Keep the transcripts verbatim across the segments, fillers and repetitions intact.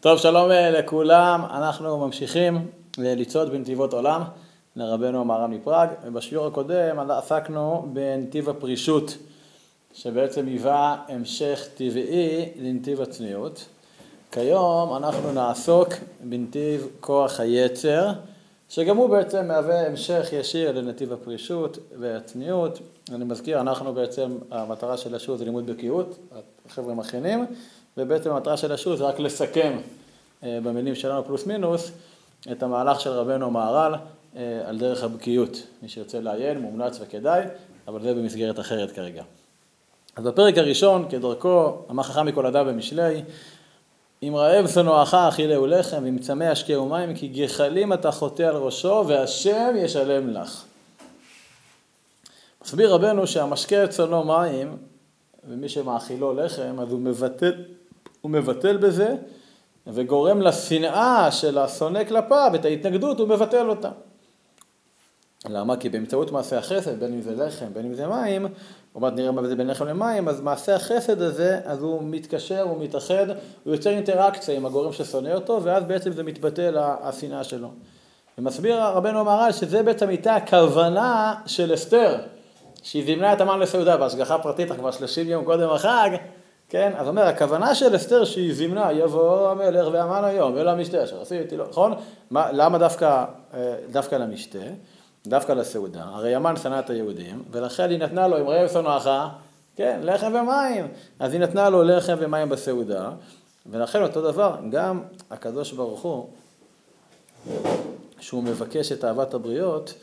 טוב, שלום לכולם, אנחנו ממשיכים לצעוד בנתיבות עולם לרבנו המהר"ם מפראג, ובשיעור הקודם עסקנו בנתיב הפרישות, שבעצם היווה המשך טבעי לנתיב הצניעות. כיום אנחנו נעסוק בנתיב כוח היצר, שגם הוא בעצם מהווה המשך ישיר לנתיב הפרישות והצניעות. אני מזכיר, אנחנו בעצם, המטרה של השיעור זה לימוד בקיאות, החבר'ה מכינים, ובעצם המטרה של השיעור זה רק לסכם במילים שלנו פלוס מינוס את המהלך של רבנו מהר"ל על דרך הבקיאות. מי שירצה לעיין, מומלץ וכדאי, אבל זה במסגרת אחרת כרגע. אז בפרק הראשון, כדרכו, אמר חכם מכל אדם במשלי, אם רעב שנואך אכילהו לחם, אם צמא השקהו מים, כי גחלים אתה חוטא על ראשו, והשם ישלם לך. מסביר רבנו שהמשקה צונו מים, ומי שמאכילו לחם, אז הוא מבטל, הוא מבטל בזה, וגורם לשנאה של השונא כלפיו, את ההתנגדות הוא מבטל אותה. למה? כי באמצעות מעשה החסד, בין אם זה לחם, בין אם זה מים, עוד נראה מה זה בין לחם למים, אז מעשה החסד הזה, אז הוא מתקשר, הוא מתאחד, הוא יוצר אינטראקציה עם הגורם ששונא אותו, ואז בעצם זה מתבטל השנאה שלו. ומסביר רבנו המהר"ל שזה בעצם הייתה הכוונה של אסתר, שהיא זימנה את המן לסעודה, בהשגחה פרטית, כבר שלושים יום קודם החג, כן? אז אומר, הכוונה של אסתר שהיא זימנה, יבוא המלך והמן היום, ולא המשתה, שרציתי, לא, נכון? מה, למה דווקא, דווקא למשתה? דווקא לסעודה, הרי המן שנא את היהודים, ולכן היא נתנה לו, אם רעב שנאך, כן, לחם ומים, אז היא נתנה לו לחם ומים בסעודה, ולכן אותו דבר, גם הקדוש ברוך הוא, שהוא מבקש את אהבת הבריות,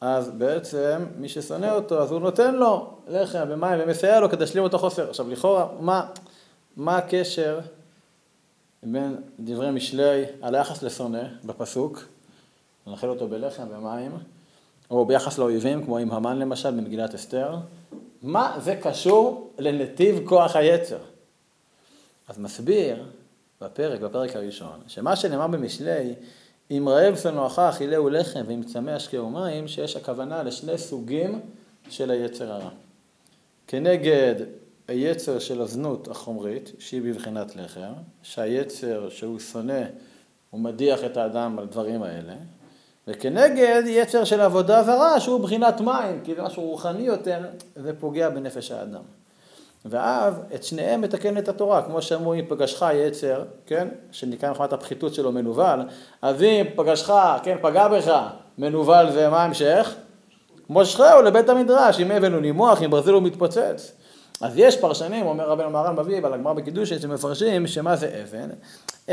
אז בעצם מי ששונא אותו, אז הוא נותן לו לחם ומים, ומסייע לו כדי להשלים אותו חוסר. עכשיו לכאורה, מה, מה הקשר בין דברי משלי על היחס לשונא בפסוק, נאכל אותו בלחם ומים, או ביחס לאויבים, כמו עם המן למשל, במגילת אסתר, מה זה קשור לנתיב כוח היצר? אז מסביר בפרק, בפרק הראשון, שמה שנאמר במשלי, אם רעב שנואך אכילהו לחם, ואם צמא השקהו מים, שיש הכוונה לשני סוגים של היצר הרע. כנגד היצר של הזנות החומרית, שהיא בבחינת לחם, שהיצר שהוא שונא, הוא מדיח את האדם על דברים האלה, וכנגד יצר של עבודה זרה, שהוא בחינת מים, כי זה משהו רוחני יותר, זה פוגע בנפש האדם. ואז את שניהם מתקן את התורה, כמו שאמרו, אם פגשך יצר, כן, שנקרא מחמת הפחיתות שלו מנוול, אז אם פגשך, כן, פגע בך, מנוול זה מה המשך, מושכהו לבית המדרש, אם אבן הוא נימוח, אם ברזיל הוא מתפוצץ. אז יש פרשנים, אומר רבנו מהר"ל מביא, על הגמרא בקידושין, שמפרשים שמה זה אבן.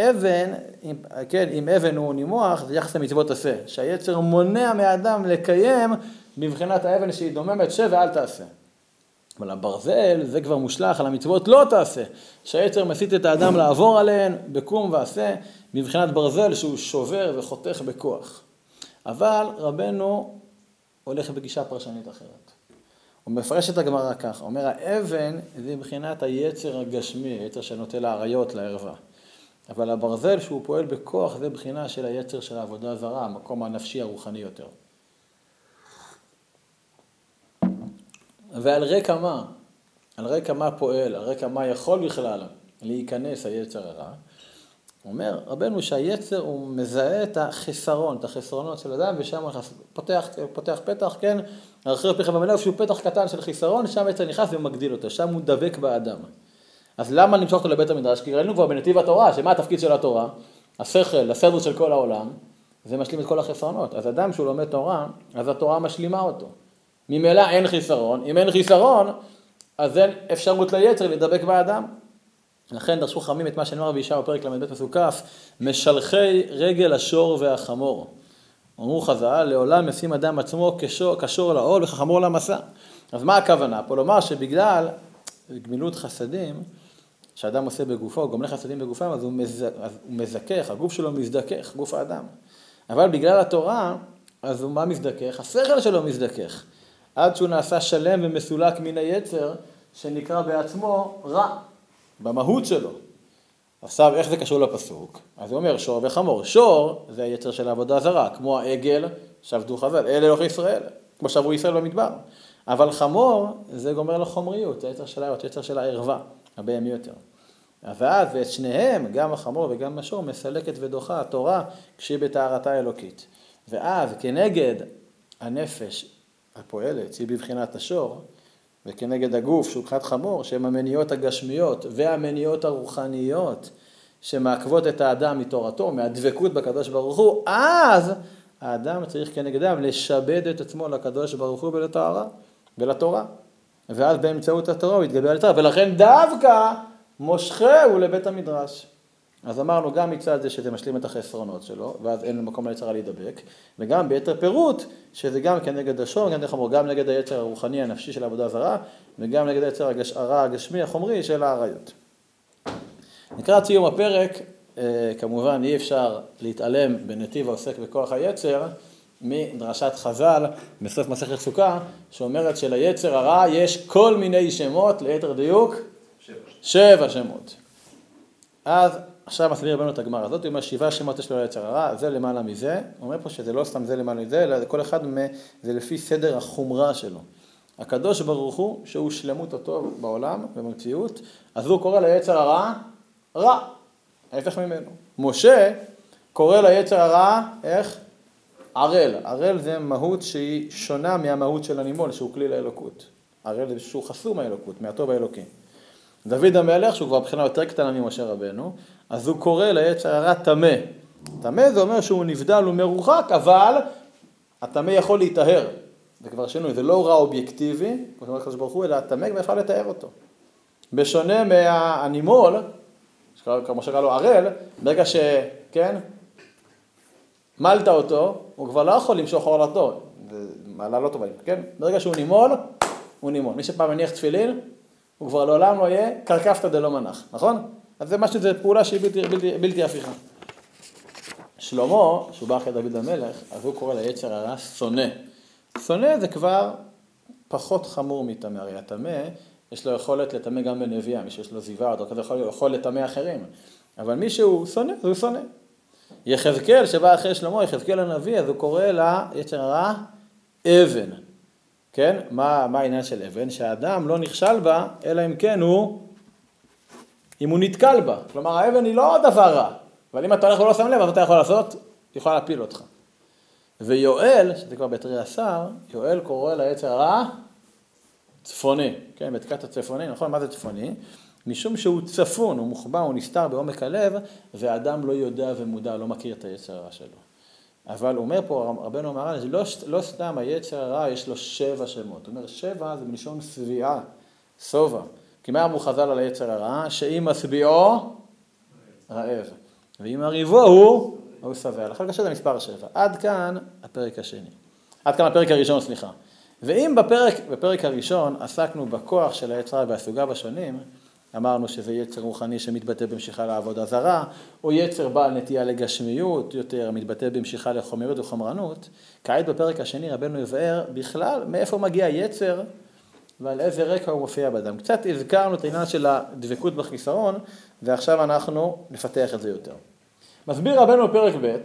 אבן, אם, כן, אם אבן הוא נימוח, זה יחס למצוות עשה, שהיצר מונע מהאדם לקיים מבחינת האבן שהיא דוממת, שאל תעשה. אבל הברזל זה כבר מושלך על המצוות לא תעשה, שהיצר מסית את האדם לעבור עליהן בקום ועשה, מבחינת ברזל שהוא שובר וחותך בכוח. אבל רבנו הולך בגישה פרשנית אחרת. הוא מפרש את הגמרא כך, אומר האבן זה מבחינת היצר הגשמי, היצר שנוטה לעריות, לערווה. אבל הברזל שהוא פועל בכוח זה בחינה של היצר של העבודה זרה, המקום הנפשי הרוחני יותר. ועל רקע מה, על רקע מה פועל, על רקע מה יכול בכלל להיכנס היצר הרע, אומר רבנו שהיצר הוא מזהה את החסרון, את החסרונות של אדם, ושם פותח, פותח פתח, כן, הרחב פתח במלאב שהוא פתח קטן של חסרון, שם יצר נכנס ומגדיל אותו, שם הוא דבק באדם. אז למה נמשוך אותו לבית המדרש? כי ראינו כבר בנתיב התורה, שמה התפקיד של התורה? השכל, הסדר של כל העולם, זה משלים את כל החסרונות. אז אדם שהוא לומד תורה, אז התורה משלימה אותו. ממילא אין חיסרון, אם אין חיסרון, אז אין אפשרות ליצר לדבק באדם. לכן דרשו חכמים את מה שנאמר בישעיהו בפרק למד ב' פסוק כ', משלחי רגל השור והחמור. אמרו חז"ל, לעולם ישים אדם עצמו כשור, כשור לעול וכחמור למסע. אז מה הכוונה? פה לומר שבגלל גמילות חסדים, שאדם עושה בגופו, גומלי חסדים בגופם, אז הוא, מז... אז הוא מזכך, הגוף שלו מזדכך, גוף האדם. אבל בגלל התורה, אז הוא מה מזדכך? השכל שלו מזדכך. עד שהוא נעשה שלם ומסולק מן היצר, שנקרא בעצמו רע, במהות שלו. עכשיו, איך זה קשור לפסוק? אז הוא אומר, שור וחמור. שור זה היצר של העבודה זרה, כמו העגל שעבדו חבל, אל אלוהי ישראל, כמו שעברו ישראל במדבר. אבל חמור זה גומר לחומריות, זה יצר של הערווה, הבהמי יותר. ואז ואת שניהם, גם החמור וגם משור, מסלקת ודוחה התורה כשהיא בתארתה אלוקית. ואז כנגד הנפש הפועלת, היא בבחינת השור, וכנגד הגוף שהוא בחינת חמור, שהם המניעות הגשמיות והמניעות הרוחניות שמעכבות את האדם מתורתו, מהדבקות בקדוש ברוך הוא, אז האדם צריך כנגדם לשבד את עצמו לקדוש ברוך הוא ולתורה, ולתורה. ואז באמצעות התורה הוא יתגבר על התורה, ולכן דווקא מושכהו לבית המדרש. אז אמרנו גם מצד זה שזה משלים את החסרונות שלו, ואז אין לו מקום ליצרה להידבק, וגם ביתר פירוט, שזה גם כנגד השור, גם חמור, גם נגד היצר הרוחני הנפשי של העבודה זרה, וגם נגד היצר הרע הגשמי החומרי של העריות. לקראת סיום הפרק, כמובן אי אפשר להתעלם בנתיב העוסק בכוח היצר, מדרשת חז"ל בסוף מסכת סוכה, שאומרת שליצר הרע יש כל מיני שמות, ליתר דיוק, שבע, שבע שמות. אז עכשיו מסביר בנו את הגמרא הזאת, עם השבעה שמות יש לו ליצר הרע, זה למעלה מזה, אומר פה שזה לא סתם זה למעלה מזה, אלא כל אחד מה, זה לפי סדר החומרה שלו. הקדוש ברוך הוא, שהוא שלמות אותו בעולם, במציאות, אז הוא קורא ליצר הרע, רע, ההפך ממנו. משה קורא ליצר הרע, איך? ערל. ערל זה מהות שהיא שונה מהמהות של הנימול, שהוא כלי לאלוקות. ערל זה שהוא חסום האלוקות, מהטוב האלוקי. דוד המלך, שהוא כבר בחינה יותר קטנה ממשה רבנו, אז הוא קורא ליצר הרע תמה. תמה זה אומר שהוא נבדל ומרוחק, אבל התמה יכול להיטהר. זה כבר שינוי, זה לא רע אובייקטיבי, כמו שאומר הקדוש ברוך הוא, אלא התמה כבר יכול לתאר אותו. בשונה מהנימול, כמו שקרא לו ערל, ברגע שכן, מלת אותו, הוא כבר לא יכול למשוך עורלתו, זה מעלה לא טובה, כן? ברגע שהוא נימול, הוא נימול. מי שפעם מניח תפילין, הוא כבר לעולם לא יהיה קרקפת דלא מנח, נכון? אז זה משהו, זה פעולה שהיא בלתי, בלתי, בלתי הפיכה. שלמה, שהוא בא אחרי דוד המלך, אז הוא קורא ליצר הרע שונא. שונא זה כבר פחות חמור מטמא, הרי הטמא, יש לו יכולת לטמא גם בנביאה, מי שיש לו זיווה, או כזה יכול, יכול לטמא אחרים, אבל מי שהוא שונא, הוא שונא. יחזקאל שבא אחרי שלמה, יחזקאל הנביא, אז הוא קורא לה יצר הרע אבן. כן? מה, מה העניין של אבן? שהאדם לא נכשל בה, אלא אם כן הוא, אם הוא נתקל בה. כלומר, האבן היא לא דבר רע, אבל אם אתה הולך ולא שם לב, אז אתה יכול לעשות, יכול להפיל אותך. ויואל, שזה כבר בתרי עשר, יואל קורא לה יצר הרע צפוני. כן, בתקת הצפוני, נכון? מה זה צפוני? משום שהוא צפון, הוא מוחבא, הוא נסתר בעומק הלב, והאדם לא יודע ומודע, לא מכיר את היצר הרע שלו. אבל אומר פה, רבנו אמר, לא, לא סתם היצר הרע, יש לו שבע שמות. הוא אומר, שבע זה מלשון סביעה, סובה. כי מה אמרו חז"ל על היצר הרע? שאם משביעו, רעב. ואם הריבו הוא, הוא שבע. לחלק השני זה מספר שבע. עד כאן הפרק השני. עד כאן הפרק הראשון, סליחה. ואם בפרק, בפרק הראשון עסקנו בכוח של היצר הרע והסוגיו השונים, אמרנו שזה יצר רוחני שמתבטא במשיכה לעבודה זרה, או יצר בעל נטייה לגשמיות יותר, מתבטא במשיכה לחומריות וחומרנות. כעת בפרק השני רבנו יבאר בכלל מאיפה מגיע יצר ועל איזה רקע הוא מופיע באדם. קצת הזכרנו את העניין של הדבקות בחיסרון, ועכשיו אנחנו נפתח את זה יותר. מסביר רבנו בפרק ב'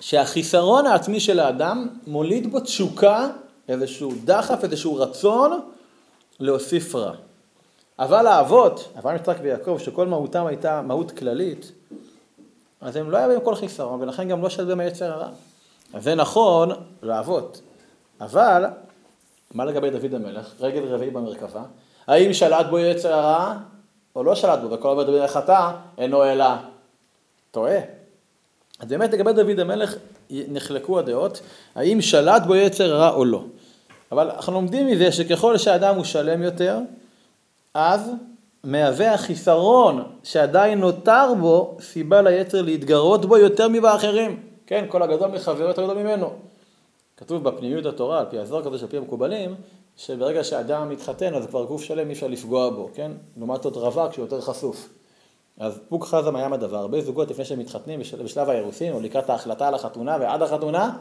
שהחיסרון העצמי של האדם מוליד בו תשוקה, איזשהו דחף, איזשהו רצון להוסיף רע. אבל האבות, אברהם יצחק ויעקב, שכל מהותם הייתה מהות כללית, אז הם לא היה בהם כל חיסרון, ולכן גם לא שדו מהיצר הרע. אז זה נכון לאבות. אבל, מה לגבי דוד המלך? רגל רביעי במרכבה. האם שלט בו יצר הרע, או לא שלט בו? וכל עובד דוד החטא, אינו אלא טועה. אז באמת לגבי דוד המלך נחלקו הדעות, האם שלט בו יצר הרע או לא. אבל אנחנו לומדים מזה שככל שהאדם הוא שלם יותר, אז מהווה החיסרון שעדיין נותר בו סיבה ליצר להתגרות בו יותר מבאחרים. כן, כל הגדול מחברו יותר גדול ממנו. כתוב בפנימיות התורה, על פי הזוהר כזה של פי המקובלים, שברגע שהאדם מתחתן אז כבר גוף שלם אי אפשר לפגוע בו, כן? לעומת עוד רווק שהוא יותר חשוף. אז פוק חזם היה מדבר, הרבה זוגות לפני שהם מתחתנים בשלב האירוסין, או לקראת ההחלטה על החתונה ועד החתונה,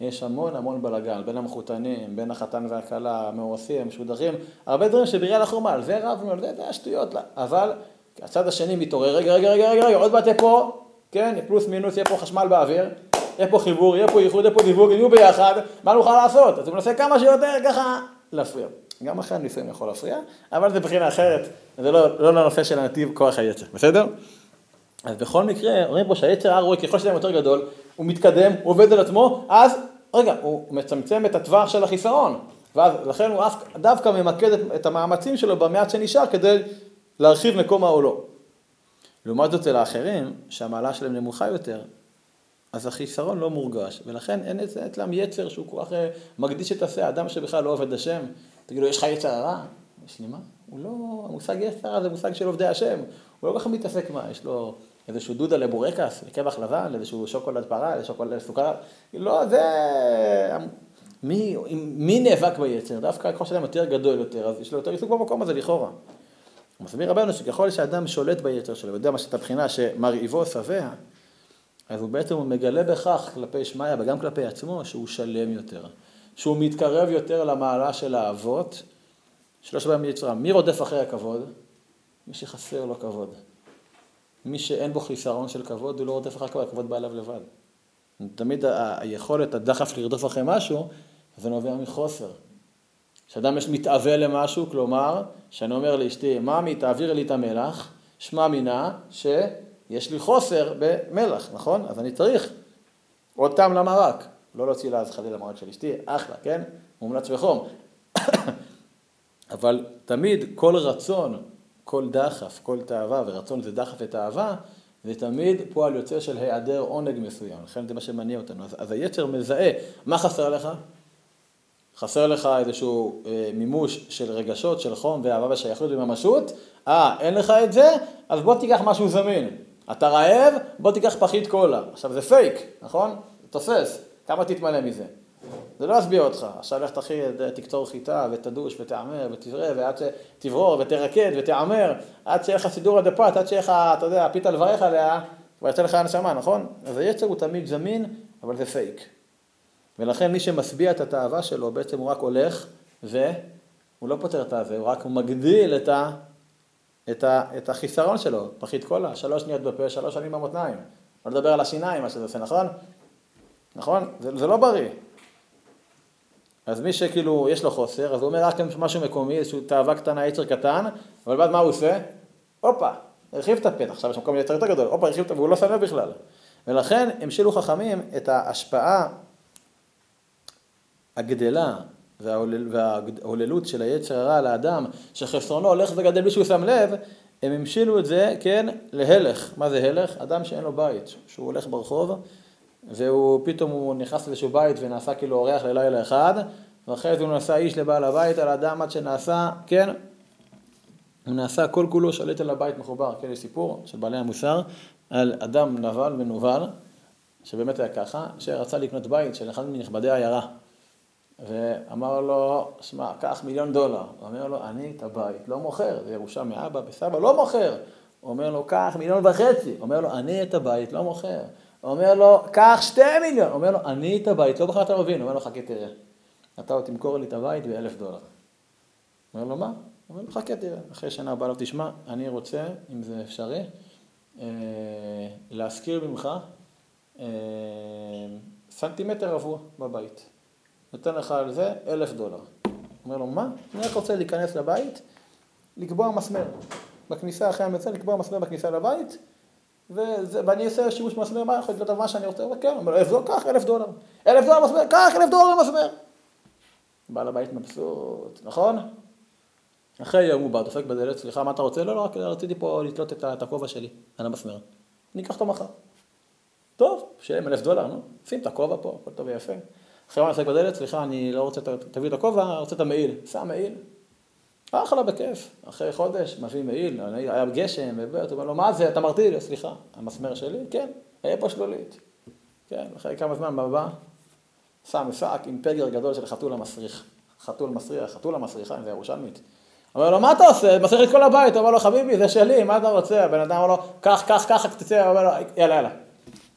יש המון המון בלגן, בין המחותנים, בין החתן והכלה, מאורסים, משודרים, הרבה דברים שבריאה לחורמה, על זה רבנו, על זה, זה היה שטויות, אבל הצד השני מתעורר, רגע, רגע, רגע, רגע, רגע, עוד מעט יהיה פה, כן, פלוס מינוס, יהיה פה חשמל באוויר, יהיה פה חיבור, יהיה פה ייחוד, יהיה פה דיווג, יהיו ביחד, מה נוכל לעשות? אז הוא מנסה כמה שיותר ככה להפריע. גם אחרי הניסויים יכול להפריע, אבל זה בחינה אחרת, זה לא, לא לנושא של הנתיב כוח היצר, בסדר? אז בכל מקרה, אומרים פה שהיצר הרע, ככל שזה יותר גדול, הוא מתקדם, הוא עובד על עצמו, אז, רגע, הוא מצמצם את הטווח של החיסרון, ואז לכן הוא דווקא ממקד את המאמצים שלו במעט שנשאר, כדי להרחיב מקום העולו. לעומת זאת אל האחרים, שהמעלה שלהם נמוכה יותר, אז החיסרון לא מורגש, ולכן אין אצלם יצר שהוא כוח מקדיש את עשה, האדם שבכלל לא עובד השם, תגידו, יש לך יצר הרע? יש לי מה? הוא לא, המושג יצר הרע זה מושג של עובדי השם, הוא לא ככה מתעסק מה, יש לו איזשהו דודה לבורקס, לקבח לבן, איזשהו שוקולד פרה, איזשהו שוקולד סוכר, לא, זה... מי, מי נאבק ביצר? דווקא הכוח שלהם יותר גדול יותר, אז יש לו יותר עיסוק במקום הזה לכאורה. הוא מסביר רבנו שככל שאדם שולט ביצר שלו, יודע מה שאת הבחינה שמרעיבו שבע, אז הוא בעצם מגלה בכך כלפי שמיה, וגם כלפי עצמו, שהוא שלם יותר. שהוא מתקרב יותר למעלה של האבות, שלא שבהם יצרה. מי רודף אחרי הכבוד? מי שחסר לו כבוד. מי שאין בו חיסרון של כבוד, הוא לא רודף אחרי הכבוד, הכבוד בא אליו לבד. תמיד היכולת, הדחף לרדוף אחרי משהו, זה נובע מחוסר. כשאדם יש מתאווה למשהו, כלומר, שאני אומר לאשתי, מאמי, תעביר לי את המלח, שמה מינה ש... יש לי חוסר במלח, נכון? אז אני צריך עוד טעם למרק. לא להוציא לה אז חליל המרק של אשתי, אחלה, כן? מומלץ וחום. אבל תמיד כל רצון, כל דחף, כל תאווה, ורצון זה דחף ותאווה, זה תמיד פועל יוצא של היעדר עונג מסוים. לכן זה מה שמניע אותנו. אז, אז היצר מזהה. מה חסר לך? חסר לך איזשהו אה, מימוש של רגשות, של חום ואהבה ושייכות וממשות? אה, אין לך את זה? אז בוא תיקח משהו זמין. אתה רעב, בוא תיקח פחית קולה. עכשיו זה פייק, נכון? תוסס, כמה תתמלא מזה? זה לא אסביע אותך. עכשיו לך תחי, תקצור חיטה ותדוש ותעמר ותברא ועד שתברור ותרקד ותעמר, עד שיהיה לך סידור הדפת, עד שיהיה לך, אתה יודע, הפיתה לברך עליה, ויצא לך הנשמה, נכון? אז היצר הוא תמיד זמין, אבל זה פייק. ולכן מי שמסביע את התאווה שלו, בעצם הוא רק הולך, והוא לא פותר את הזה, הוא רק מגדיל את ה... את, ה, את החיסרון שלו, פחית קולה, שלוש שניות בפה, שלוש שנים במותניים. לא לדבר על השיניים, מה שזה עושה, נכון? נכון? זה, זה לא בריא. אז מי שכאילו יש לו חוסר, אז הוא אומר, רק משהו מקומי, איזושהי תאווה קטנה, יצר קטן, אבל בעד מה הוא עושה? הופה, הרחיב את הפתח, עכשיו יש מקום יצר יותר גדול, הופה, הרחיב את הפתח, והוא לא שם לב בכלל. ולכן המשילו חכמים את ההשפעה הגדלה, וההוללות של היצר הרע לאדם, שחסרונו הולך וגדל בלי שהוא שם לב, הם המשילו את זה, כן, להלך. מה זה הלך? אדם שאין לו בית, שהוא הולך ברחוב, והוא פתאום הוא נכנס לאיזשהו בית ונעשה כאילו אורח ללילה אחד, ואחרי זה הוא נעשה איש לבעל הבית, על האדם עד שנעשה, כן, הוא נעשה כל כולו שולט על הבית מחובר, כן, יש סיפור של בעלי המוסר, על אדם נבל ונובל, שבאמת היה ככה, שרצה לקנות בית של אחד מנכבדי העיירה. ואמר לו, שמע, קח מיליון דולר. הוא אומר לו, אני את הבית לא מוכר. זה ירושה מאבא וסבא, לא מוכר. הוא אומר לו, קח מיליון וחצי. הוא אומר לו, אני את הבית לא מוכר. הוא אומר לו, קח שתי מיליון. הוא אומר לו, אני את הבית, לא בכלל אתה מבין. הוא אומר לו, חכה תראה. אתה עוד תמכור לי את הבית באלף דולר. הוא אומר לו, מה? הוא אומר לו, חכה תראה. אחרי שנה הבאה לו, תשמע, אני רוצה, אם זה אפשרי, להזכיר ממך סנטימטר רבוע בבית. נותן לך על זה אלף דולר. אומר לו, מה? אני רק רוצה להיכנס לבית, לקבוע מסמר. בכניסה אחרי המצא, לקבוע מסמר בכניסה לבית, וזה, ואני אעשה שימוש מסמר, מה? יכול להיות מה שאני רוצה? כן, אומר לו, אלף דולר, קח אלף דולר. אלף דולר מסמר, קח אלף דולר מסמר. בעל הבית מבסוט, נכון? אחרי יום הוא בא, דופק בדלת, סליחה, מה אתה רוצה? לא, לא, רק רציתי פה לתלות את הכובע שלי על המסמר. אני אקח אותו מחר. טוב, שילם אלף דולר, נו, שים את הכובע פה, כל טוב ויפה. אחרי מה נעשה בדלת, סליחה, אני לא רוצה, תביא את הכובע, אני רוצה את המעיל. שם מעיל. אחלה בכיף. אחרי חודש, מביא מעיל, היה גשם, ובאת, הוא אומר לו, מה זה, אתה מרטיל? סליחה, המסמר שלי, כן, היה פה שלולית. כן, אחרי כמה זמן בבא, שם שק עם פגר גדול של חתול המסריח. חתול מסריח, חתול המסריחה, זה ירושלמית. אומר לו, מה אתה עושה? מסריח את כל הבית. אומר לו, חביבי, זה שלי, מה אתה רוצה? הבן אדם אומר לו, קח, קח, קח, תצא, אומר לו, יאללה, יאללה.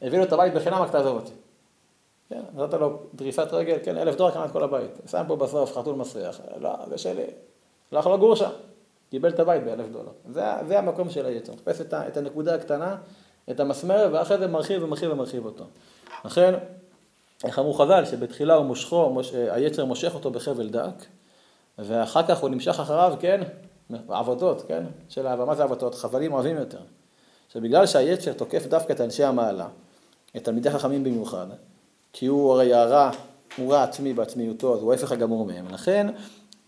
הביא לו את הבית בחינם, תעזוב אותי. כן, זאת לו דריסת רגל, כן, אלף דולר קנה את כל הבית. שם פה בסוף, חתול מסריח. לא, זה שלי. הלך לו גורשה. קיבל את הבית באלף דולר. זה, זה המקום של היצר. תפס את, את הנקודה הקטנה, את המסמר, ואחרי זה מרחיב ומרחיב ומרחיב אותו. לכן, איך אמרו חז"ל, שבתחילה הוא מושכו, מוש, היצר מושך אותו בחבל דק, ואחר כך הוא נמשך אחריו, כן, עבודות, כן, של אהבה. מה זה עבודות? חבלים אוהבים יותר. שבגלל שהיצר תוקף דווקא את אנשי המעלה, את תלמידי חכמים במיוחד, כי הוא הרי הרע, הוא רע עצמי בעצמיותו, הוא ההפך הגמור מהם. לכן,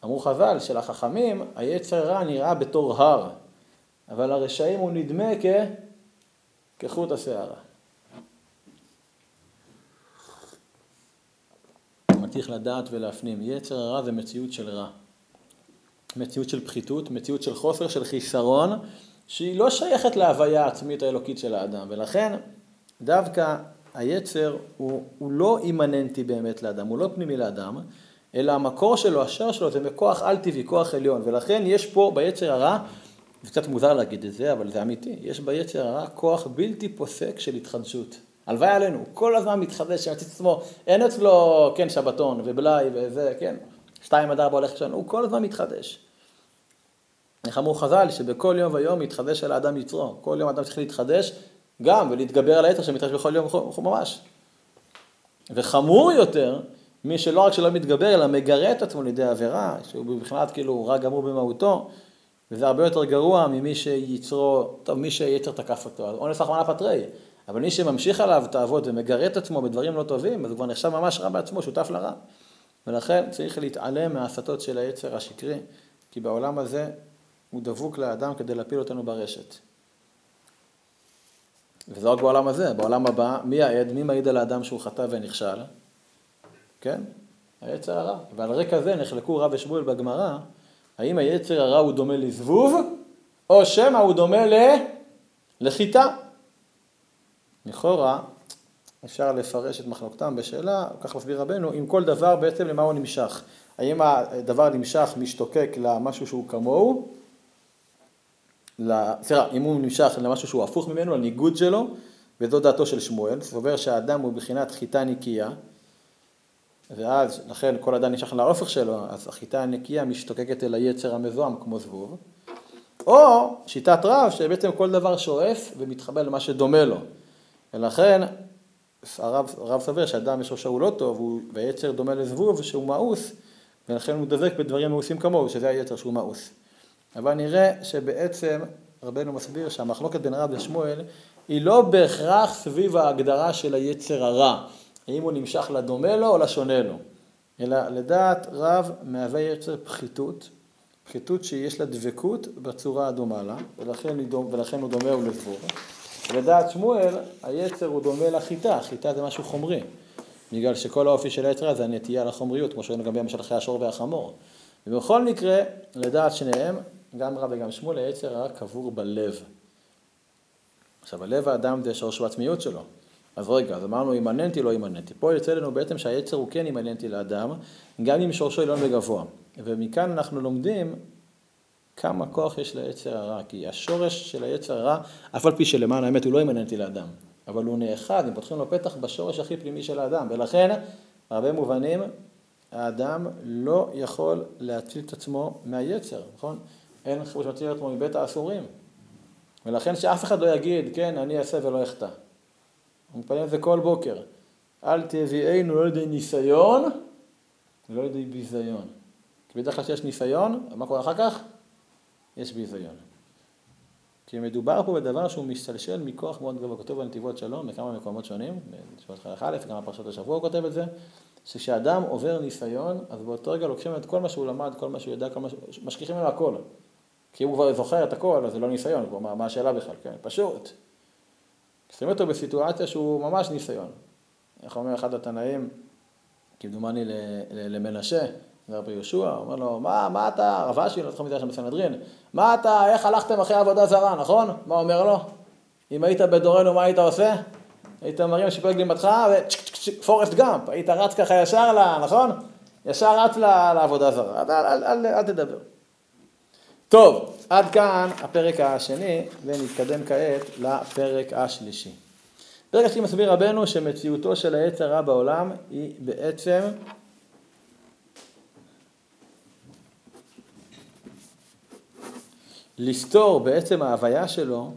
אמרו חבל, של החכמים, היצר רע נראה בתור הר, אבל הרשעים הוא נדמה כ... כחוט השערה. צריך לדעת ולהפנים, יצר הרע זה מציאות של רע. מציאות של פחיתות, מציאות של חוסר, של חיסרון, שהיא לא שייכת להוויה העצמית האלוקית של האדם, ולכן דווקא היצר הוא, הוא לא אימננטי באמת לאדם, הוא לא פנימי לאדם, אלא המקור שלו, השער שלו, זה מכוח על-טבעי, כוח עליון, ולכן יש פה ביצר הרע, זה קצת מוזר להגיד את זה, אבל זה אמיתי, יש ביצר הרע כוח בלתי פוסק של התחדשות. הלוואי עלינו, הוא כל הזמן מתחדש, שמציץ עצמו, אין אצלו, כן, שבתון ובלאי וזה, כן, שתיים עד ארבע הולך שנה, הוא כל הזמן מתחדש. איך אמרו חז"ל, שבכל יום ויום מתחדש על האדם יצרו, כל יום האדם צריך להתחדש גם ולהתגבר על היצר שמתחדש בכל יום ממש. וחמור יותר, מי שלא רק שלא מתגבר, אלא מגרה את עצמו לידי עבירה, שהוא בבחינת כאילו רע גמור במהותו, וזה הרבה יותר גרוע ממי שיצרו, טוב, מי שיצר תקף אותו, אונס רחמנא פטריה. אבל מי שממשיך עליו תעבוד ומגרה את עצמו בדברים לא טובים, אז הוא כבר נחשב ממש רע בעצמו, שותף לרע. ולכן צריך להתעלם מההסתות של היצר השקרי, כי בעולם הזה הוא דבוק לאדם כדי להפיל אותנו ברשת. וזה רק בעולם הזה, בעולם הבא, מי העד, מי מעיד על האדם שהוא חטא ונכשל? כן? היצר הרע. ועל רקע זה נחלקו רב ושמואל בגמרא, האם היצר הרע הוא דומה לזבוב, או שמא הוא דומה ל... לחיטה. לכאורה, אפשר לפרש את מחלוקתם בשאלה, כך מסביר רבנו, אם כל דבר בעצם למה הוא נמשך. האם הדבר נמשך משתוקק למשהו שהוא כמוהו, סליחה, אם הוא נמשך למשהו שהוא הפוך ממנו, לניגוד שלו, וזו דעתו של שמואל, סובר שהאדם הוא בחינת חיטה נקייה, ואז לכן כל אדם נמשך להופך שלו, אז החיטה הנקייה משתוקקת אל היצר המזוהם כמו זבוב, או שיטת רב שבעצם כל דבר שואף ומתחבר למה שדומה לו. ולכן הרב, הרב סבר שאדם יש ראשו לא טוב, הוא ביצר דומה לזבוב שהוא מאוס, ולכן הוא דבק בדברים מאוסים כמוהו, שזה היצר שהוא מאוס. אבל נראה שבעצם רבנו מסביר שהמחלוקת בין רב לשמואל היא לא בהכרח סביב ההגדרה של היצר הרע, האם הוא נמשך לדומה לו או לשונה לו, אלא לדעת רב מהווה יצר פחיתות, פחיתות שיש לה דבקות בצורה הדומה לה, ולכן, ולכן הוא דומה הוא לזבוב. לדעת שמואל, היצר הוא דומה לחיטה, החיטה זה משהו חומרי, בגלל שכל האופי של היצר זה הנטייה לחומריות, כמו שראינו גם במשלחי השור והחמור. ובכל מקרה, לדעת שניהם, גם רב וגם שמואל, היצר הרע קבור בלב. עכשיו, הלב האדם זה שורש בעצמיות שלו. אז רגע, אז אמרנו, אימננטי, לא אימננטי. פה יוצא לנו בעצם שהיצר הוא כן אימננטי לאדם, גם אם שורשו עליון וגבוה. ומכאן אנחנו לומדים, כמה כוח יש ליצר הרע, כי השורש של היצר הרע, אף על פי שלמען האמת הוא לא אימננטי לאדם, אבל הוא נאחז, אם פותחים לו פתח בשורש הכי פנימי של האדם, ולכן, הרבה מובנים, האדם לא יכול להציל את עצמו מהיצר, נכון? אין חיבור שמציל את עצמו מבית האסורים, ולכן שאף אחד לא יגיד, כן, אני אעשה ולא אחטא. הוא מתפלל זה כל בוקר, אל תביאנו לא לידי ניסיון, ולא לידי ביזיון. כי בדרך כלל שיש ניסיון, מה קורה אחר כך? יש ביזיון. כי מדובר פה בדבר שהוא משתלשל מכוח מאוד גבוה, כתוב בנתיבות שלו, מכמה מקומות שונים, בשבת חלק א', כמה פרשות השבוע הוא כותב את זה, שכשאדם עובר ניסיון, אז באותו רגע לוקחים את כל מה שהוא למד, כל מה שהוא ידע, כל מה ש... משכיחים ממנו הכל. כי אם הוא כבר זוכר את הכל, אז זה לא ניסיון, כבר מה, מה השאלה בכלל, כן? פשוט. שמים אותו בסיטואציה שהוא ממש ניסיון. איך אומר אחד התנאים, כמדומני ל... ל... למנשה, רבי יהושע, הוא אומר לו, מה, מה אתה, רבה שלי, לא צריך מזה שם בסנהדרין, מה אתה, איך הלכתם אחרי עבודה זרה, נכון? מה אומר לו? אם היית בדורנו, מה היית עושה? היית מרים שפלג לימתך, ופורסט גאמפ, היית רץ ככה ישר לה, נכון? ישר רץ לה, לעבודה זרה, אל, אל, אל, אל תדבר. טוב, עד כאן הפרק השני, ונתקדם כעת לפרק השלישי. פרק השני מסביר רבנו שמציאותו של היצר הרע בעולם היא בעצם... לסתור בעצם ההוויה שלו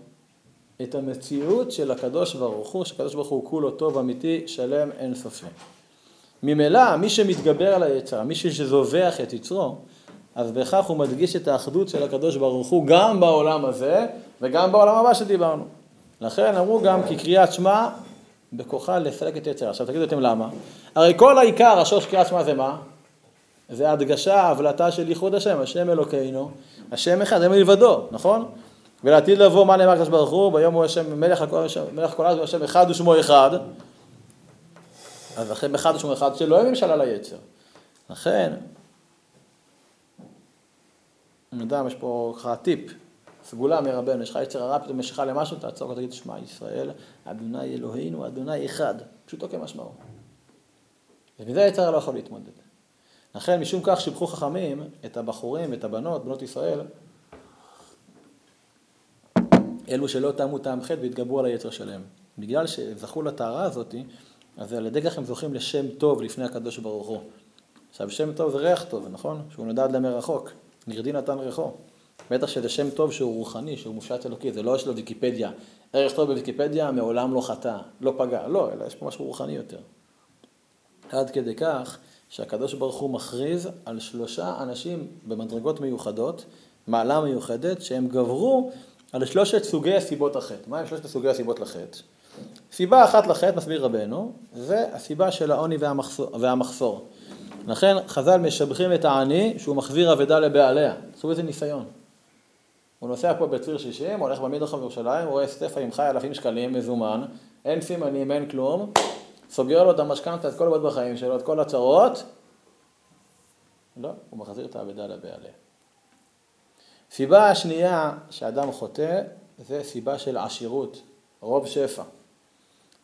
את המציאות של הקדוש ברוך הוא, שהקדוש ברוך הוא כולו טוב, אמיתי, שלם, אין סופי. ממילא, מי שמתגבר על היצר, מי שזובח את יצרו, אז בכך הוא מדגיש את האחדות של הקדוש ברוך הוא גם בעולם הזה וגם בעולם הבא שדיברנו. לכן אמרו גם כי קריאת שמע בכוחה לפרק את יצר. עכשיו תגידו אתם למה? הרי כל העיקר השוש קריאת שמע זה מה? זה ההדגשה, ההבלטה של ייחוד השם, השם אלוקינו, השם אחד, זה מלבדו, נכון? ולעתיד לבוא מה נאמר הקדוש ברוך הוא, ביום הוא השם מלך כל העולם, השם אחד ושמו אחד. אז השם אחד ושמו אחד שלא יהיה ממשלה ליצר. לכן, אני יודע, יש פה ככה טיפ, סגולה מרבנו, יש לך יצר הרע, פתאום יש לך למשהו, תעצור ותגיד, שמע, ישראל, אדוני אלוהינו, אדוני אחד, פשוטו כמשמעו. ומזה היצר לא יכול להתמודד. לכן, משום כך שיבחו חכמים את הבחורים, את הבנות, בנות ישראל, אלו שלא טעמו טעם חטא והתגברו על היצר שלהם. בגלל שזכו לטהרה הזאת, אז על ידי כך הם זוכים לשם טוב לפני הקדוש ברוך הוא. עכשיו, שם טוב זה ריח טוב, נכון? שהוא נודד למרחוק. נרדי נתן ריחו. בטח שזה שם טוב שהוא רוחני, שהוא מופשט אלוקי, זה לא יש לו ויקיפדיה. ערך טוב בויקיפדיה מעולם לא חטא, לא פגע. לא, אלא יש פה משהו רוחני יותר. עד כדי כך שהקדוש ברוך הוא מכריז על שלושה אנשים במדרגות מיוחדות, מעלה מיוחדת, שהם גברו על שלושת סוגי הסיבות לחטא. מה הם שלושת סוגי הסיבות לחטא? סיבה אחת לחטא, מסביר רבנו, זה הסיבה של העוני והמחסור. והמחסור. לכן חז"ל משבחים את העני שהוא מחזיר אבדה לבעליה. תעשו איזה ניסיון. הוא נוסע פה בציר שישים, הולך במדרחוב ירושלים, רואה סטף עם חי אלפים שקלים מזומן, אין סימנים, אין כלום, סוגר לו את המשכנתה, את כל הבעיות בחיים שלו, את כל הצרות. לא, הוא מחזיר את האבדה לבעליה. סיבה השנייה שאדם חוטא, זה סיבה של עשירות, רוב שפע.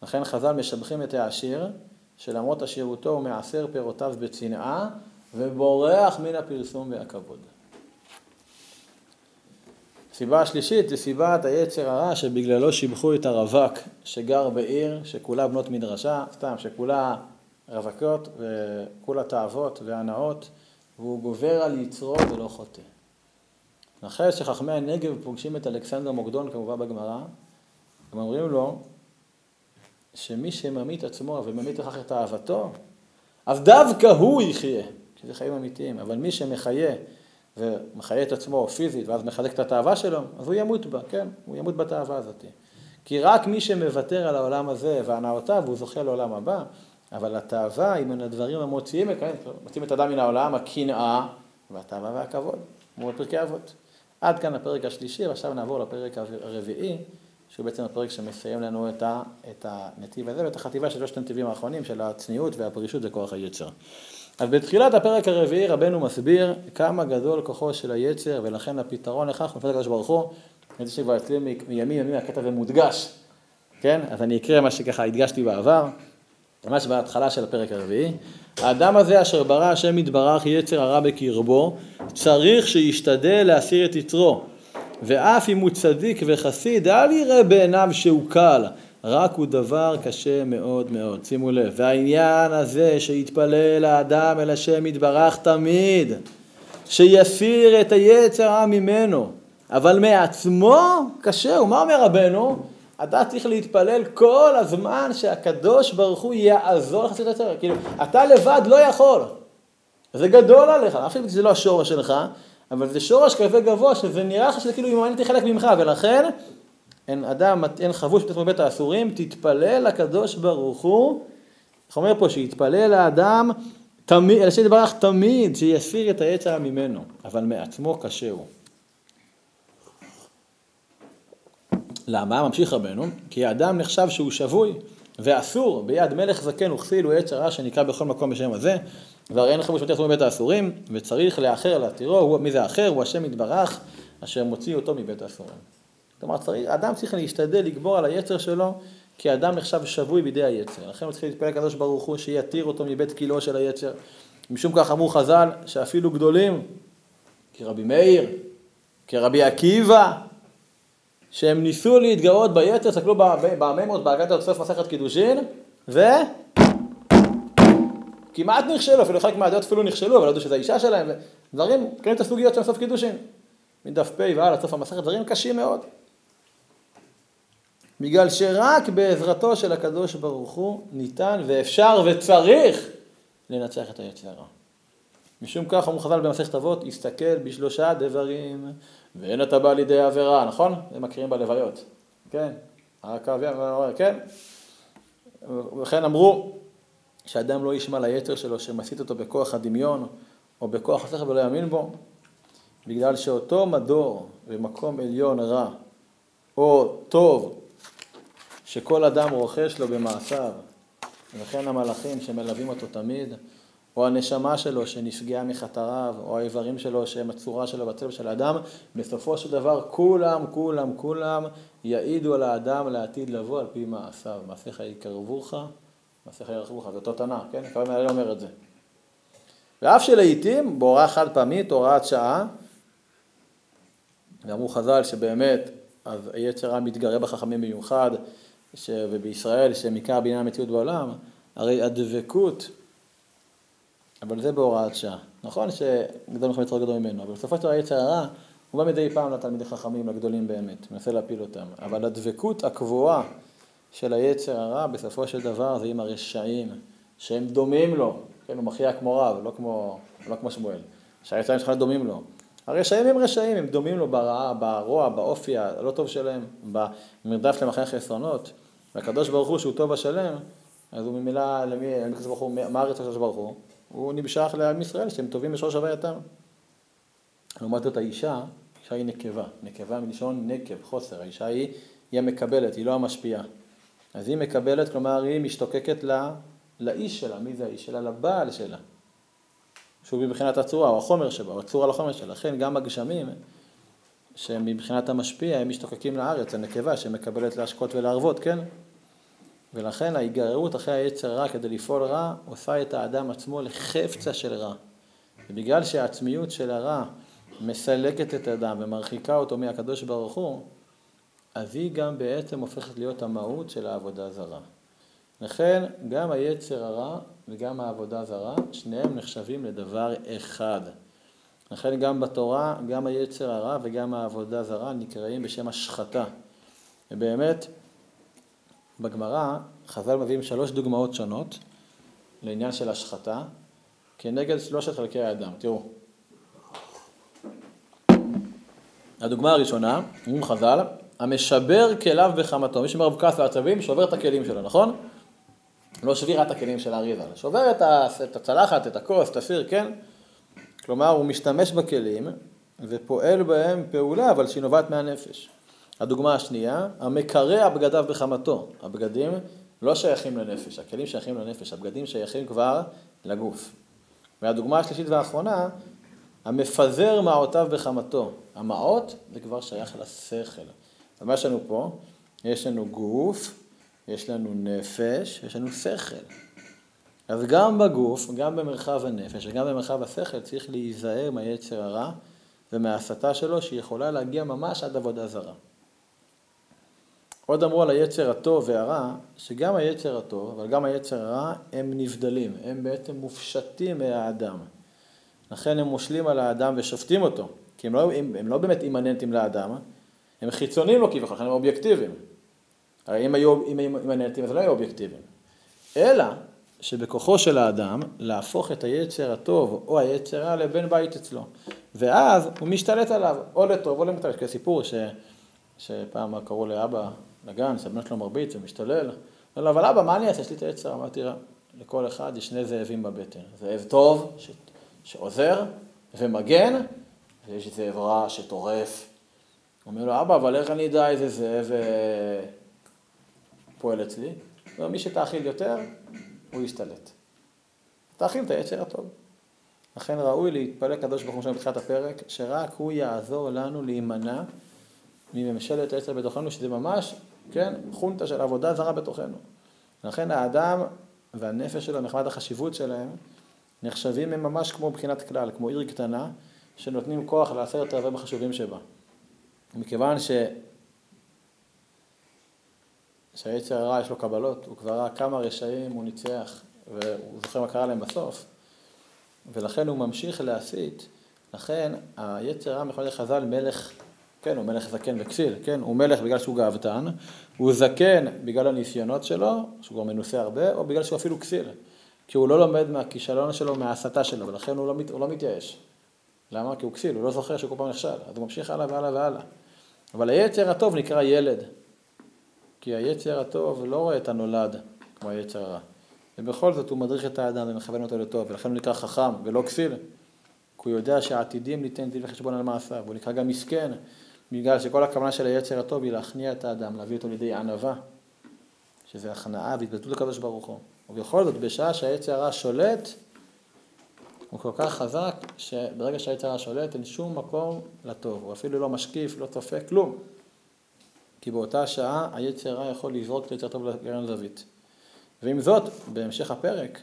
לכן חז"ל משבחים את העשיר, שלמרות עשירותו הוא מעשר פירותיו בצנעה, ובורח מן הפרסום והכבוד. סיבה השלישית זה סיבת היצר הרע שבגללו שיבחו את הרווק שגר בעיר, שכולה בנות מדרשה, סתם שכולה רווקות וכולה תאוות והנאות, והוא גובר על יצרו ולא חוטא. אחרי שחכמי הנגב פוגשים את אלכסנדר מוקדון כמובן בגמרא, הם אומרים לו שמי שממית עצמו וממית אחר את אהבתו, אז דווקא הוא יחיה, שזה חיים אמיתיים, אבל מי שמחיה ומחיה את עצמו פיזית ואז מחזק את התאווה שלו, אז הוא ימות בה, כן, הוא ימות בתאווה הזאת. כי רק מי שמוותר על העולם הזה והנאותיו, הוא זוכה לעולם הבא, אבל התאווה היא מן הדברים המוציאים, מוציאים את אדם מן העולם, הקנאה והתאווה והכבוד, כמו בפרקי אבות. עד כאן הפרק השלישי, ועכשיו נעבור לפרק הרביעי, שהוא בעצם הפרק שמסיים לנו את, ה, את הנתיב הזה, ואת החטיבה של שלושת הנתיבים האחרונים, של הצניעות והפרישות וכוח היצר. אז בתחילת הפרק הרביעי רבנו מסביר כמה גדול כוחו של היצר, ולכן הפתרון לכך, הוא נפלת הקדוש ברוך הוא, אני חושב כבר אצלי מימים ימים הקטע ומודגש, כן? אז אני אקרא מה שככה הדגשתי בעבר, ממש בהתחלה של הפרק הרביעי. האדם הזה אשר ברא השם יתברך יצר הרע בקרבו, צריך שישתדל להסיר את יצרו. ואף אם הוא צדיק וחסיד, אל יראה בעיניו שהוא קל, רק הוא דבר קשה מאוד מאוד. שימו לב, והעניין הזה שיתפלל האדם אל השם יתברך תמיד, שיסיר את היצר הרע ממנו, אבל מעצמו קשה. ומה אומר רבנו? אתה צריך להתפלל כל הזמן שהקדוש ברוך הוא יעזור לך את היצר, כאילו אתה לבד לא יכול, זה גדול עליך, אף אם זה לא השורש שלך, אבל זה שורש כזה גבוה, שזה נראה לך שזה כאילו ימנתי חלק ממך, ולכן אין אדם, אין חבוש בתוך בית האסורים, תתפלל לקדוש ברוך הוא, איך אומר פה, שיתפלל האדם, תמיד, אל השם יתברך תמיד, שיסיר את היצר ממנו, אבל מעצמו קשה הוא. למה? ממשיך רבנו, כי האדם נחשב שהוא שבוי, ואסור ביד מלך זקן וכסיל הוא יצר הרע שנקרא בכל מקום בשם הזה, והרי אין חבוש בתוך בית האסורים, וצריך לאחר להתירו, מי זה האחר? הוא השם יתברך, אשר מוציא אותו מבית האסורים. כלומר, אדם צריך להשתדל לגבור על היצר שלו, כי אדם נחשב שבוי בידי היצר. לכן הוא צריך להתפלל לקדוש ברוך הוא שיתיר אותו מבית קילו של היצר. משום כך אמרו חז"ל, שאפילו גדולים, כרבי מאיר, כרבי עקיבא, שהם ניסו להתגאות ביצר, סתכלו בממות, בהגדת יוסף מסכת קידושין, ו... כמעט נכשלו, אפילו חלק מהדעות אפילו נכשלו, אבל לא ידעו שזו האישה שלהם, ודברים, קראים את הסוגיות של סוף קידושין, מדף פי ועל הסוף המסכת, דברים קשים מאוד. בגלל שרק בעזרתו של הקדוש ברוך הוא ניתן ואפשר וצריך לנצח את היצר הרע. משום כך אמרו חז"ל במסכת אבות, הסתכל בשלושה דברים, ואין אתה בא לידי עבירה, נכון? הם מכירים בלוויות, כן? כן? וכן אמרו שאדם לא ישמע ליתר שלו, שמסית אותו בכוח הדמיון, או בכוח השכל ולא יאמין בו, בגלל שאותו מדור במקום עליון רע, או טוב, שכל אדם רוכש לו במעשיו, וכן המלאכים שמלווים אותו תמיד, או הנשמה שלו שנפגעה מחטריו, או האיברים שלו שהם הצורה שלו בצלם של האדם, בסופו של דבר כולם, כולם, כולם יעידו על האדם לעתיד לבוא על פי מעשיו. מעשיך יקרבוך, מעשיך ירחבוך, זה אותו תנא, כן? כבר מעלה אומר את זה. ואף שלעיתים, בהוראה חד פעמית, הוראת שעה, ואמרו חז"ל שבאמת, אז היצר הרע מתגרה בחכמים במיוחד, ש... ובישראל, שמעיקר בעניין המציאות בעולם, הרי הדבקות, אבל זה בהוראת שעה. נכון שגדול מכם יצר גדול ממנו, אבל בסופו של דבר יצר הרע, הוא בא מדי פעם לתלמידי חכמים, לגדולים באמת, מנסה להפיל אותם. אבל הדבקות הקבועה של היצר הרע, בסופו של דבר, זה עם הרשעים, שהם דומים לו. כן, הוא מכריע כמו רב, לא כמו, לא כמו שמואל. שהיצרים שלך דומים לו. הרשעים הם רשעים, הם דומים לו ברעה, ברוע, באופי הלא טוב שלהם, במרדף למחנה חסרונות. והקדוש ברוך הוא שהוא טוב השלם, אז הוא ממילא, למי, למי כזה ברוך הוא, מה הרצה של הקדוש ברוך הוא? הוא נמשך לעם ישראל, שהם טובים בשורש הווייתם. לעומת זאת האישה, האישה היא נקבה. נקבה מלשון נקב, חוסר. האישה היא, היא המקבלת, היא לא המשפיעה. אז היא מקבלת, כלומר היא משתוקקת לה, לאיש שלה, מי זה האיש שלה? לבעל שלה. שהוא מבחינת הצורה, או החומר שבה, או הצורה לחומר שלה. לכן גם הגשמים, שמבחינת המשפיע, הם משתוקקים לארץ, הנקבה, שמקבלת להשקות ולערבות, כן? ולכן ההיגררות אחרי היצר רע כדי לפעול רע, עושה את האדם עצמו לחפצה של רע. ובגלל שהעצמיות של הרע מסלקת את האדם ומרחיקה אותו מהקדוש ברוך הוא, אז היא גם בעצם הופכת להיות המהות של העבודה זרה. לכן גם היצר הרע וגם העבודה זרה, שניהם נחשבים לדבר אחד. לכן גם בתורה, גם היצר הרע וגם העבודה זרה נקראים בשם השחתה. ובאמת, בגמרא, חז"ל מביאים שלוש דוגמאות שונות לעניין של השחתה, כנגד שלושת חלקי האדם. תראו. הדוגמה הראשונה, אומרים חז"ל, המשבר כליו בחמתו. מי שמרוב כעס ועצבים, שובר את הכלים שלו, נכון? לא שביר את הכלים של האריזה, שובר את הצלחת, את הכוס, את הסיר, כן? כלומר, הוא משתמש בכלים ופועל בהם פעולה, אבל שהיא נובעת מהנפש. הדוגמה השנייה, המקרע בגדיו בחמתו. הבגדים לא שייכים לנפש, הכלים שייכים לנפש, הבגדים שייכים כבר לגוף. והדוגמה השלישית והאחרונה, המפזר מעותיו בחמתו. המעות זה כבר שייך לשכל. אז מה יש לנו פה? יש לנו גוף, יש לנו נפש, יש לנו שכל. אז גם בגוף, גם במרחב הנפש וגם במרחב השכל צריך להיזהר מהיצר הרע ומההסתה שלו שיכולה להגיע ממש עד עבודה זרה. עוד אמרו על היצר הטוב והרע, שגם היצר הטוב, אבל גם היצר הרע, הם נבדלים, הם בעצם מופשטים מהאדם. לכן הם מושלים על האדם ושופטים אותו, כי הם לא, הם, הם לא באמת אימננטים לאדם, הם חיצונים לו כביכול, הם אובייקטיביים. הרי אם היו אימננטים, אז לא היו אובייקטיביים. אלא שבכוחו של האדם להפוך את היצר הטוב או היצר הרע לבן בית אצלו, ואז הוא משתלט עליו, או לטוב או למטרה, יש סיפור ש... שפעם קראו לאבא לגן, שבנות לו מרביץ ומשתולל. אבל אבא, מה אני אעשה? יש לי את היצר. אמרתי, תראה, לכל אחד יש שני זאבים בבטן. זאב טוב ש... שעוזר ומגן, ויש זאב רע שטורף. הוא אומר לו, אבא, אבל איך אני יודע איזה זאב פועל אצלי? זאת אומרת, מי שתאכיל יותר, הוא ישתלט. תאכיל את היצר הטוב. לכן ראוי להתפלא קדוש ברוך הוא שלנו בתחילת הפרק, שרק הוא יעזור לנו להימנע, מממשלת היצר בתוכנו, שזה ממש, כן, חונטה של עבודה זרה בתוכנו. לכן האדם והנפש שלו, מחמת החשיבות שלהם, נחשבים הם ממש כמו בחינת כלל, כמו עיר קטנה, שנותנים כוח לעשרת הרבעים החשובים שבה. מכיוון ש... שהיצר הרע יש לו קבלות, הוא כבר ראה כמה רשעים הוא ניצח, והוא זוכר מה קרה להם בסוף, ולכן הוא ממשיך להסית. לכן היצר הרע מכונה חז"ל מלך, כן, הוא מלך זקן וכסיל, כן, הוא מלך בגלל שהוא גאוותן, הוא זקן בגלל הניסיונות שלו, שהוא כבר מנוסה הרבה, או בגלל שהוא אפילו כסיל. כי הוא לא לומד מהכישלון שלו, מההסתה שלו, ולכן הוא לא, מת, הוא לא מתייאש. למה? כי הוא כסיל, הוא לא זוכר שכל פעם נכשל, אז הוא ממשיך הלאה והלאה והלאה. אבל היצר הטוב נקרא ילד, כי היצר הטוב לא רואה את הנולד כמו היצר הרע. ובכל זאת הוא מדריך את האדם ומכוון אותו לטוב, ולכן הוא נקרא חכם ולא כסיל, כי הוא יודע שהעתידים ניתן דין וחשבון על מעשיו, והוא נקרא גם מסכן, בגלל שכל הכוונה של היצר הטוב היא להכניע את האדם, להביא אותו לידי ענווה, שזה הכנעה והתבטלות לקדוש ברוך הוא. ובכל זאת בשעה שהיצר הרע שולט, הוא כל כך חזק שברגע שהיצר הרע שולט אין שום מקום לטוב, הוא אפילו לא משקיף, לא צופה, כלום. כי באותה שעה היצר הרע יכול לזרוק את היצר הטוב לגרעין זווית. ועם זאת, בהמשך הפרק,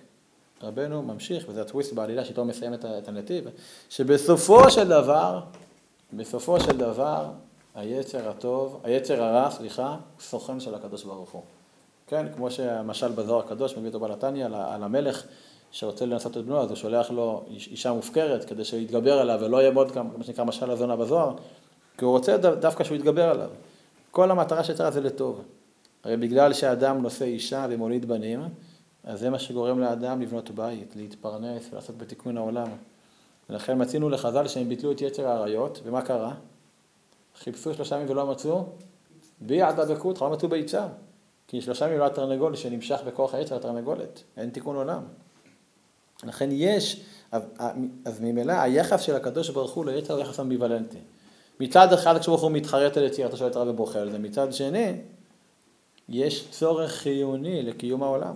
רבנו ממשיך, וזה הטוויסט בעלילה שאיתו מסיים את הנתיב, שבסופו של דבר, בסופו של דבר, היצר הטוב, היצר הרע, סליחה, סוכן של הקדוש ברוך הוא. כן, כמו שהמשל בזוהר הקדוש מביא אותו בנתניה על המלך שרוצה לנסות את בנו, אז הוא שולח לו אישה מופקרת כדי שיתגבר עליו ולא יעמוד כמה, מה שנקרא משל הזונה בזוהר, כי הוא רוצה דווקא שהוא יתגבר עליו. כל המטרה של היצר הרע זה לטוב. הרי בגלל שאדם נושא אישה ומוליד בנים, אז זה מה שגורם לאדם לבנות בית, להתפרנס ולעשות בתיקון העולם. ולכן מצינו לחז"ל שהם ביטלו את יצר העריות, ומה קרה? חיפשו שלושה ימים ולא מצאו, ביעד הדקות, לא מצאו ביצה. כי שלושה ימים לא התרנגול שנמשך בכוח היצר התרנגולת, אין תיקון עולם. לכן יש, אז, אז ממילא היחס של הקדוש ברוך הוא ליצר הוא יחס אמביוולנטי. מצד אחד כשברוך הוא מתחרט על יצירתו של היצר ובוכה על זה, מצד שני, יש צורך חיוני לקיום העולם.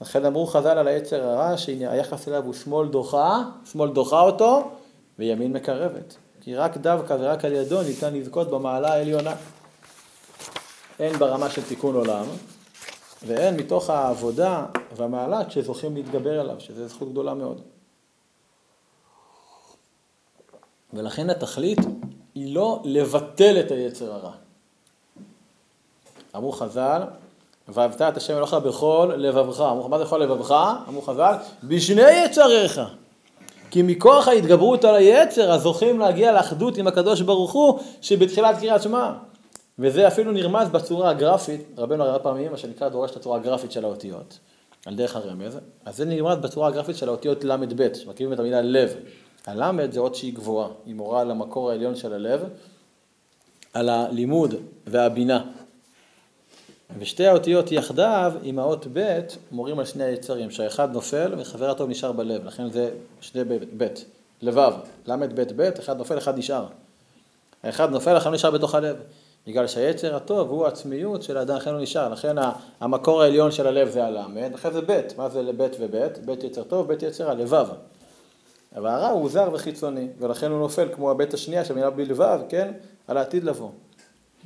לכן אמרו חז"ל על היצר הרע שהיחס אליו הוא שמאל דוחה, שמאל דוחה אותו וימין מקרבת. כי רק דווקא ורק על ידו ניתן לזכות במעלה העליונה. אין ברמה של תיקון עולם, ואין מתוך העבודה והמעלה שזוכים להתגבר עליו, שזו זכות גדולה מאוד. ולכן התכלית היא לא לבטל את היצר הרע. אמרו חז"ל, ואהבת את השם אלוהיך בכל לבבך. אמרו, מה זה כל לבבך? אמרו חז"ל, בשני יצריך. כי מכוח ההתגברות על היצר, אז זוכים להגיע לאחדות עם הקדוש ברוך הוא, שבתחילת קריאת שמע. וזה אפילו נרמז בצורה הגרפית, רבנו הרבה פעמים, מה שנקרא דורש את הצורה הגרפית של האותיות, על דרך הרמז. אז זה נרמז בצורה הגרפית של האותיות למד ב', שמרכיבים את המילה לב. הלמד זה עוד שהיא גבוהה, היא מורה על המקור העליון של הלב, על הלימוד והבינה. ושתי האותיות יחדיו עם האות ב' מורים על שני היצרים, שהאחד נופל וחבר הטוב נשאר בלב, לכן זה שני ב', לבב, למד ב' ב', אחד נופל, אחד נשאר. האחד נופל, אחד נשאר בתוך הלב. בגלל שהיצר הטוב הוא עצמיות של האדם, לכן הוא נשאר, לכן המקור העליון של הלב זה הלמד, לכן זה ב', מה זה לב' וב', ב' יצר טוב, ב' יצר הלבב. אבל הרע הוא זר וחיצוני, ולכן הוא נופל כמו הב' השנייה, שמילה בלבב, כן, על העתיד לבוא.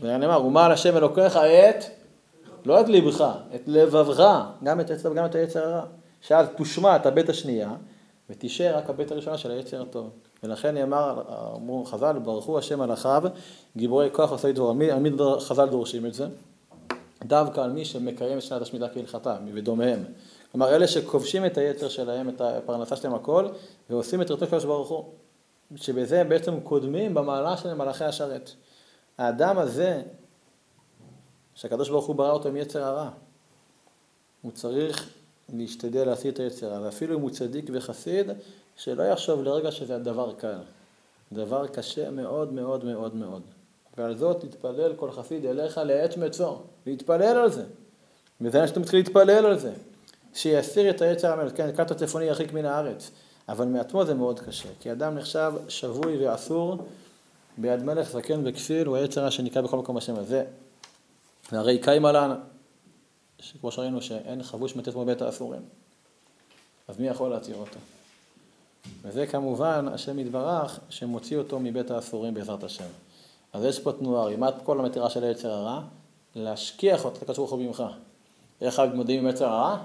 ואני אמר, ומה על השם אלוקיך את? לא את לבך, את לבבך, גם את היצר, גם את היצר הרע. שאז תושמע את הב' השנייה, ותישאר רק הב' הראשונה של היצר הטוב. ולכן אמר, אמרו חז"ל, ברכו השם על אחיו, גיבורי כוח עושי דברו. עמיד חז"ל דורשים את זה, דווקא על מי שמקיים את שנת השמיטה כהלכתה, ודומיהם. כלומר, אלה שכובשים את היצר שלהם, את הפרנסה שלהם הכל, ועושים את רצונו של הקדוש ברוך הוא, שבזה בעצם קודמים במעלה שלהם מלאכי השרת. האדם הזה, שהקדוש ברוך הוא ברא אותו עם יצר הרע, הוא צריך להשתדל להסיר את היצר הרע, ואפילו אם הוא צדיק וחסיד, שלא יחשוב לרגע שזה הדבר קל. דבר קשה מאוד מאוד מאוד מאוד. ועל זאת תתפלל כל חסיד אליך לעת מצור. להתפלל על זה. מזה שאתה מתחיל להתפלל על זה. שיסיר את היצר המלך, כן, כת הצפוני ירחיק מן הארץ. אבל מעצמו זה מאוד קשה. כי אדם נחשב שבוי ואסור ביד מלך זקן וכסיל, הוא היצר שנקרא בכל מקום השם הזה. והרי קיים עלן, שכמו שראינו שאין חבוש מתת מבית האסורים. אז מי יכול להתיר אותו? וזה כמובן השם יתברך שמוציא אותו מבית האסורים בעזרת השם. אז יש פה תנועה, רימת כל המטרה של היצר הרע, להשכיח אותך לקדוש ברוך הוא ממך. איך המתמודדים עם היצר הרע?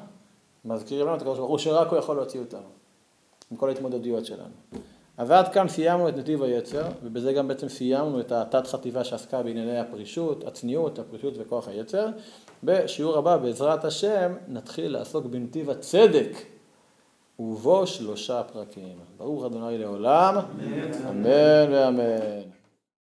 מזכירים לנו את הקדוש ברוך הוא שרק הוא יכול להוציא אותנו, עם כל ההתמודדויות שלנו. אז עד כאן סיימנו את נתיב היצר, ובזה גם בעצם סיימנו את התת חטיבה שעסקה בענייני הפרישות, הצניעות, הפרישות וכוח היצר. בשיעור הבא בעזרת השם נתחיל לעסוק בנתיב הצדק. ובו שלושה פרקים. ברוך ה' לעולם, אמן ואמן.